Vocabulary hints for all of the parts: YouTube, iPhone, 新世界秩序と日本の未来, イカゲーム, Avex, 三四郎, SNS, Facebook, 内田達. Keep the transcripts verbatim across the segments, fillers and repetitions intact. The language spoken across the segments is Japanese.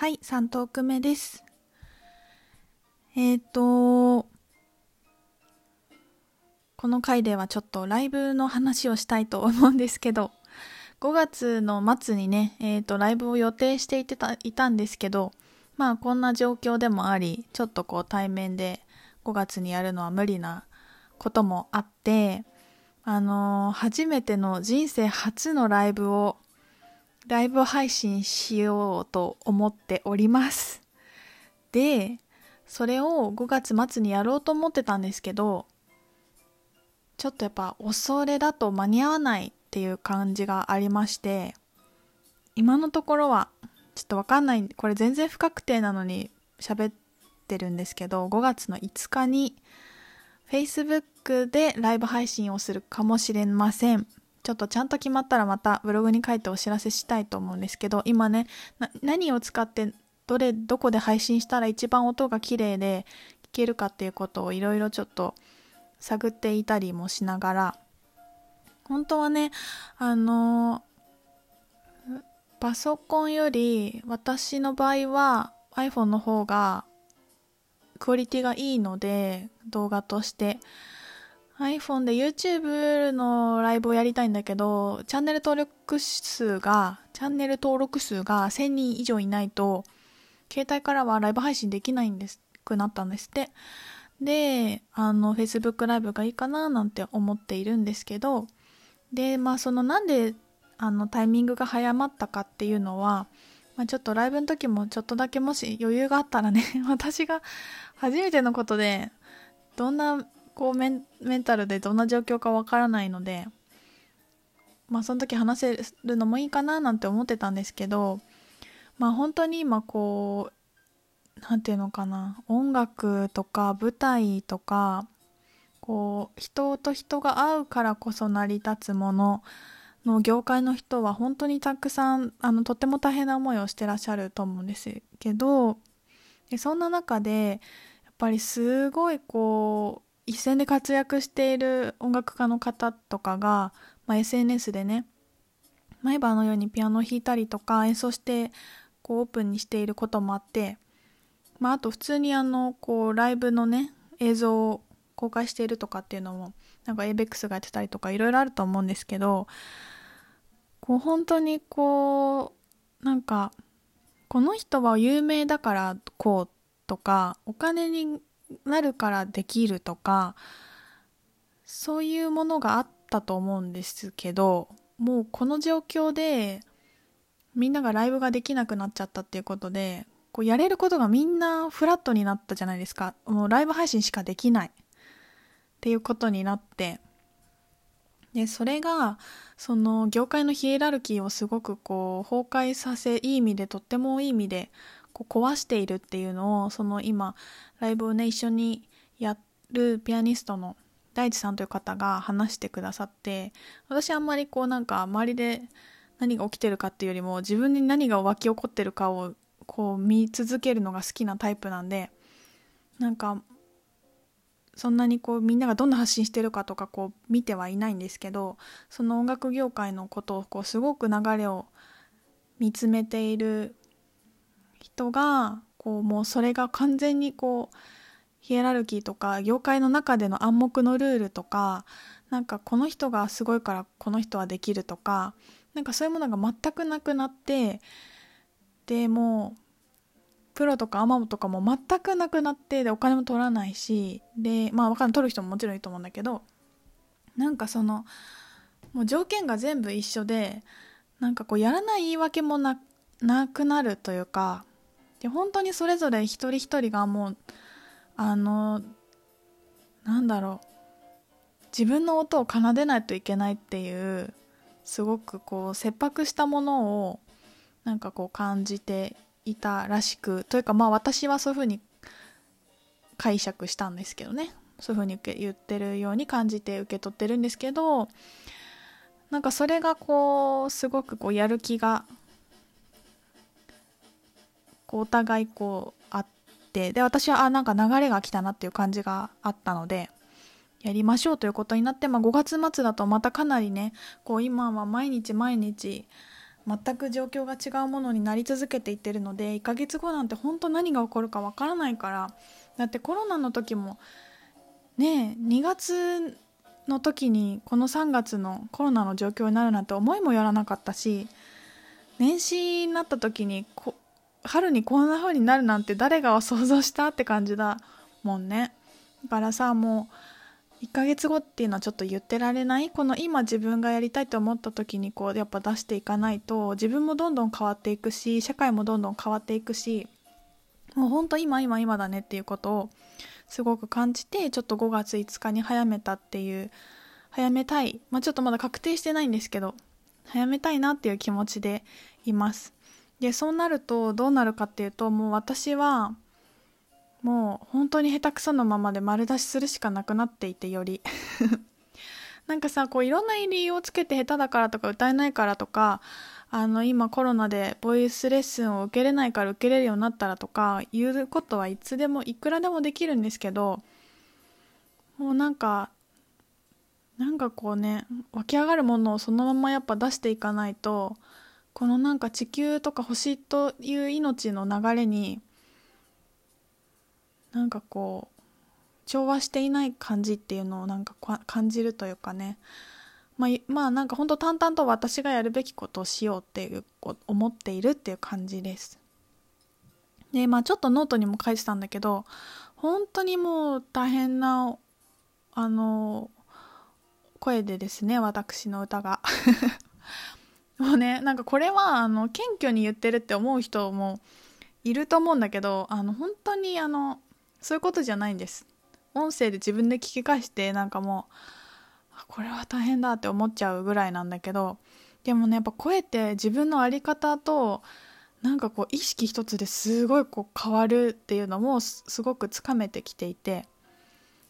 はい、さんトーク目です。えっと、この回ではちょっとライブの話をしたいと思うんですけど、ごがつの末にね、えっと、ライブを予定していてた、いたんですけど、まあこんな状況でもあり、ちょっとこう対面でごがつにやるのは無理なこともあって、あのー、初めての人生初のライブをライブ配信しようと思っております。で、それをごがつ末にやろうと思ってたんですけど、ちょっとやっぱ遅れだと間に合わないっていう感じがありまして、今のところはちょっとわかんない、これ全然不確定なのに喋ってるんですけど、ごがつのいつかに フェイスブック でライブ配信をするかもしれません。ちょっとちゃんと決まったらまたブログに書いてお知らせしたいと思うんですけど、今ね、な何を使ってどれどこで配信したら一番音が綺麗で聞けるかっていうことをいろいろちょっと探っていたりもしながら、本当はね、あのパソコンより私の場合は アイフォン の方がクオリティがいいので、動画としてiPhone で YouTube のライブをやりたいんだけど、チャンネル登録数が、チャンネル登録数がせんにん以上いないと、携帯からはライブ配信できないんです、くなったんですって。で、あの、フェイスブック ライブがいいかななんて思っているんですけど、で、まあそのなんで、あの、タイミングが早まったかっていうのは、まあ、ちょっとライブの時もちょっとだけもし余裕があったらね、私が初めてのことで、どんな、こうメン、メンタルでどんな状況かわからないので、まあその時話せるのもいいかななんて思ってたんですけど、まあ本当に今こう、なんていうのかな、音楽とか舞台とか、こう人と人が会うからこそ成り立つものの業界の人は本当にたくさん、あのとても大変な思いをしてらっしゃると思うんですけど、でそんな中でやっぱりすごいこう、一線で活躍している音楽家の方とかが、まあ、エスエヌエス でね、毎晩のようにピアノを弾いたりとか演奏してこうオープンにしていることもあって、まあ、あと普通にあのこうライブのね映像を公開しているとかっていうのもなんか エイベックス がやってたりとかいろいろあると思うんですけど、こう本当にこうなんかこの人は有名だからこうとかお金になるからできるとかそういうものがあったと思うんですけど、もうこの状況でみんながライブができなくなっちゃったっていうことで、こうやれることがみんなフラットになったじゃないですか。もうライブ配信しかできないっていうことになって、でそれがその業界のヒエラルキーをすごくこう崩壊させ、いい意味でとってもいい意味で壊しているっていうのを、その今ライブをね一緒にやるピアニストの大地さんという方が話してくださって、私あんまりこうなんか周りで何が起きてるかっていうよりも自分に何が湧き起こってるかをこう見続けるのが好きなタイプなんで、なんかそんなにこうみんながどんな発信してるかとかこう見てはいないんですけど、その音楽業界のことをこうすごく流れを見つめている人がこうもうそれが完全にこうヒエラルキーとか業界の中での暗黙のルールとか、なんかこの人がすごいからこの人はできるとか、なんかそういうものが全くなくなって、でもうプロとかアマとかも全くなくなって、でお金も取らないし、でまあ分かんない、取る人ももちろんいいと思うんだけど、なんかそのもう条件が全部一緒で、なんかこうやらない言い訳もな、なくなるというか。で本当にそれぞれ一人一人がもうあのなんだろう、自分の音を奏でないといけないっていう、すごくこう切迫したものをなんかこう感じていたらしく、というかまあ私はそういう風に解釈したんですけどね、そういう風に受け言ってるように感じて受け取ってるんですけど、なんかそれがこうすごくこうやる気がこうお互いこうあって、で私はあなんか流れが来たなっていう感じがあったのでやりましょうということになって、まあ、ごがつ末だとまたかなりねこう今は毎日毎日全く状況が違うものになり続けていってるので、いっかげつごなんて本当何が起こるかわからないから。だってコロナの時もねえ、にがつの時にこのさんがつのコロナの状況になるなんて思いもよらなかったし、年始になった時にこ春にこんな風になるなんて誰が想像したって感じだもんね。だからさ、もういっかげつごっていうのはちょっと言ってられない。この今自分がやりたいと思った時にこうやっぱ出していかないと、自分もどんどん変わっていくし、社会もどんどん変わっていくし、もうほんと今今今だねっていうことをすごく感じて、ちょっとごがついつかに早めたっていう、早めたい、まあ、ちょっとまだ確定してないんですけど、早めたいなっていう気持ちでいます。でそうなるとどうなるかっていうと、もう私はもう本当に下手くそのままで丸出しするしかなくなっていて、よりなんかさ、こういろんな理由をつけて、下手だからとか歌えないからとか、あの今コロナでボイスレッスンを受けれないから受けれるようになったらとかいうことはいつでもいくらでもできるんですけど、もうなんかなんかこうね、湧き上がるものをそのままやっぱ出していかないと、このなんか地球とか星という命の流れになんかこう調和していない感じっていうのをなんか感じるというかね、まあ、まあなんか本当淡々と私がやるべきことをしようっていう思っているっていう感じです。でまあちょっとノートにも書いてたんだけど、本当にもう大変なあの声でですね、私の歌がもうね、なんかこれはあの謙虚に言ってるって思う人もいると思うんだけど、あの本当にあのそういうことじゃないんです。音声で自分で聞き返して、なんかもうこれは大変だって思っちゃうぐらいなんだけど、でもねやっぱ声って自分の在り方となんかこう意識一つですごいこう変わるっていうのもすごくつかめてきていて、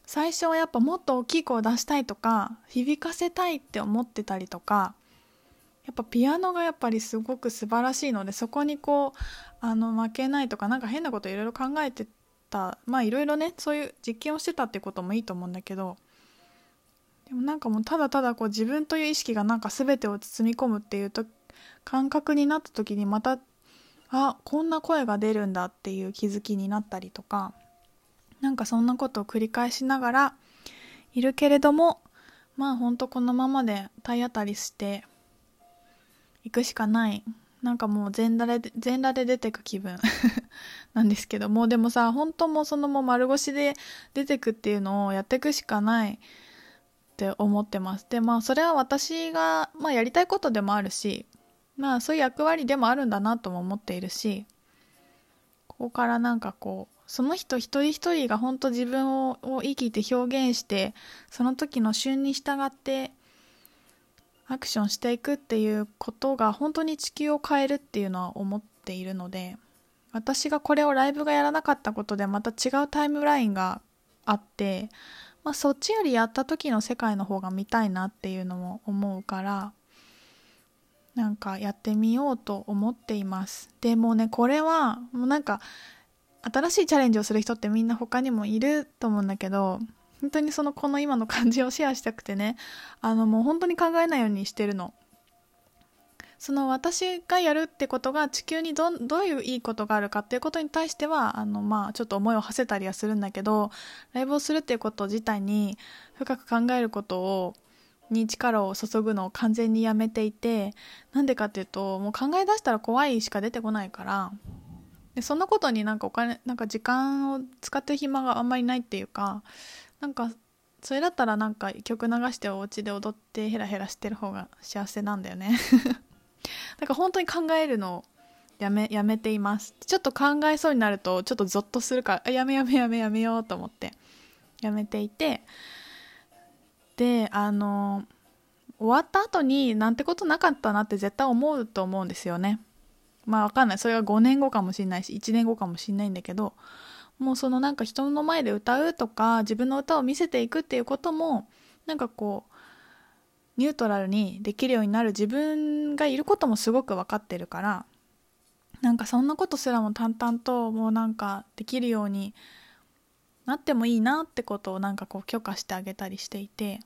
最初はやっぱもっと大きい声を出したいとか響かせたいって思ってたりとか、やっぱピアノがやっぱりすごく素晴らしいので、そこにこうあの負けないとか、なんか変なこといろいろ考えてた、まあいろいろねそういう実験をしてたってこともいいと思うんだけど、でもなんかもうただただこう自分という意識がなんか全てを包み込むっていうと感覚になった時に、またあこんな声が出るんだっていう気づきになったりとか。なんかそんなことを繰り返しながらいるけれども、まあほんとこのままで体当たりしていくしかない、なんかもう全裸で、全裸で出てく気分なんですけども、でもさほんともうそのもう丸腰で出てくっていうのをやっていくしかないって思ってます。でまあそれは私が、まあ、やりたいことでもあるし、まあそういう役割でもあるんだなとも思っているし、ここからなんかこうその人一人一人が本当自分を生きて表現して、その時の旬に従ってアクションしていくっていうことが本当に地球を変えるっていうのは思っているので、私がこれをライブがやらなかったことでまた違うタイムラインがあって、まあ、そっちよりやった時の世界の方が見たいなっていうのも思うから、なんかやってみようと思っています。でもねこれはもうなんか新しいチャレンジをする人ってみんな他にもいると思うんだけど、本当にそのこの今の感じをシェアしたくてね、あのもう本当に考えないようにしてるの。その私がやるってことが地球に ど, どういういいことがあるかっていうことに対してはあのまあちょっと思いを馳せたりはするんだけど、ライブをするっていうこと自体に深く考えることをに力を注ぐのを完全にやめていて、なんでかっていうともう考え出したら怖いしか出てこないから、でそんなことになんかお金なんか時間を使ってる暇があんまりないっていうか、なんかそれだったらなんか曲流してお家で踊ってヘラヘラしてる方が幸せなんだよねだから本当に考えるのをやめ、やめています。ちょっと考えそうになるとちょっとゾッとするからやめやめやめやめようと思ってやめていて、であの終わった後になんてことなかったなって絶対思うと思うんですよね。まあわかんない、それがごねんごかもしれないしいちねんごかもしれないんだけど、もうそのなんか人の前で歌うとか自分の歌を見せていくっていうこともなんかこうニュートラルにできるようになる自分がいることもすごく分かってるから、なんかそんなことすらも淡々ともうなんかできるようになってもいいなってことをなんかこう許可してあげたりしていて、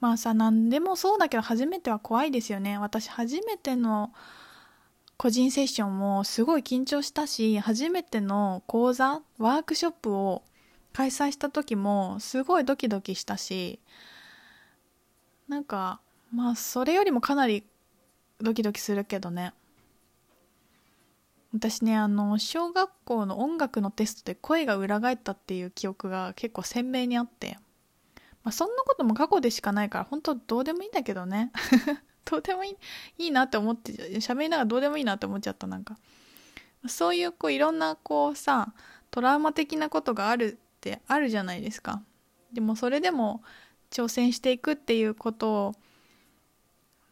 まあさ何でもそうだけど初めては怖いですよね。私初めての個人セッションもすごい緊張したし、初めての講座、ワークショップを開催した時もすごいドキドキしたし、なんかまあそれよりもかなりドキドキするけどね。私ね、あの小学校の音楽のテストで声が裏返ったっていう記憶が結構鮮明にあって、まあ、そんなことも過去でしかないから本当どうでもいいんだけどねどうでもいい、いいなって思って、喋りながらどうでもいいなって思っちゃった。なんかそういうこういろんなこうさ、トラウマ的なことがあるってあるじゃないですか。でもそれでも挑戦していくっていうことを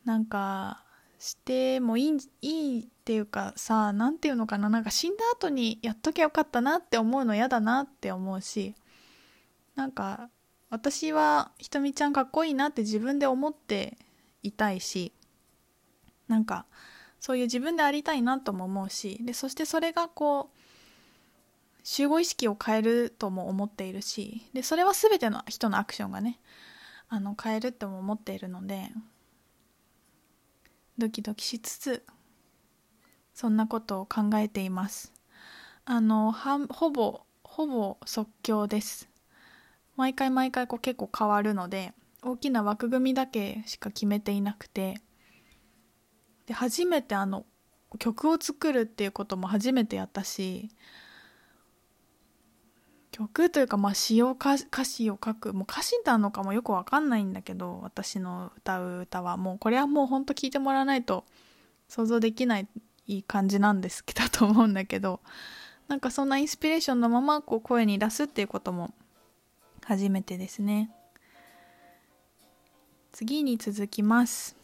なんかしてもいい、いいっていうかさ、なんていうのかな、なんか死んだ後にやっときゃよかったなって思うの嫌だなって思うし、なんか私はひとみちゃんかっこいいなって自分で思っていたいし、なんかそういう自分でありたいなとも思うし、でそしてそれがこう集合意識を変えるとも思っているし、でそれは全ての人のアクションがね、あの変えるとも思っているので、ドキドキしつつそんなことを考えています。あのはほぼほぼ即興です。毎回毎回こう結構変わるので、大きな枠組みだけしか決めていなくて、で初めてあの曲を作るっていうことも初めてやったし、曲というか、まあ詩をか歌詞を書く、もう歌詞なのかもよく分かんないんだけど、私の歌う歌はもうこれはもうほんと聞いてもらわないと想像できないいい感じなんですけどと思うんだけど、なんかそんなインスピレーションのままこう声に出すっていうことも初めてですね。次に続きます。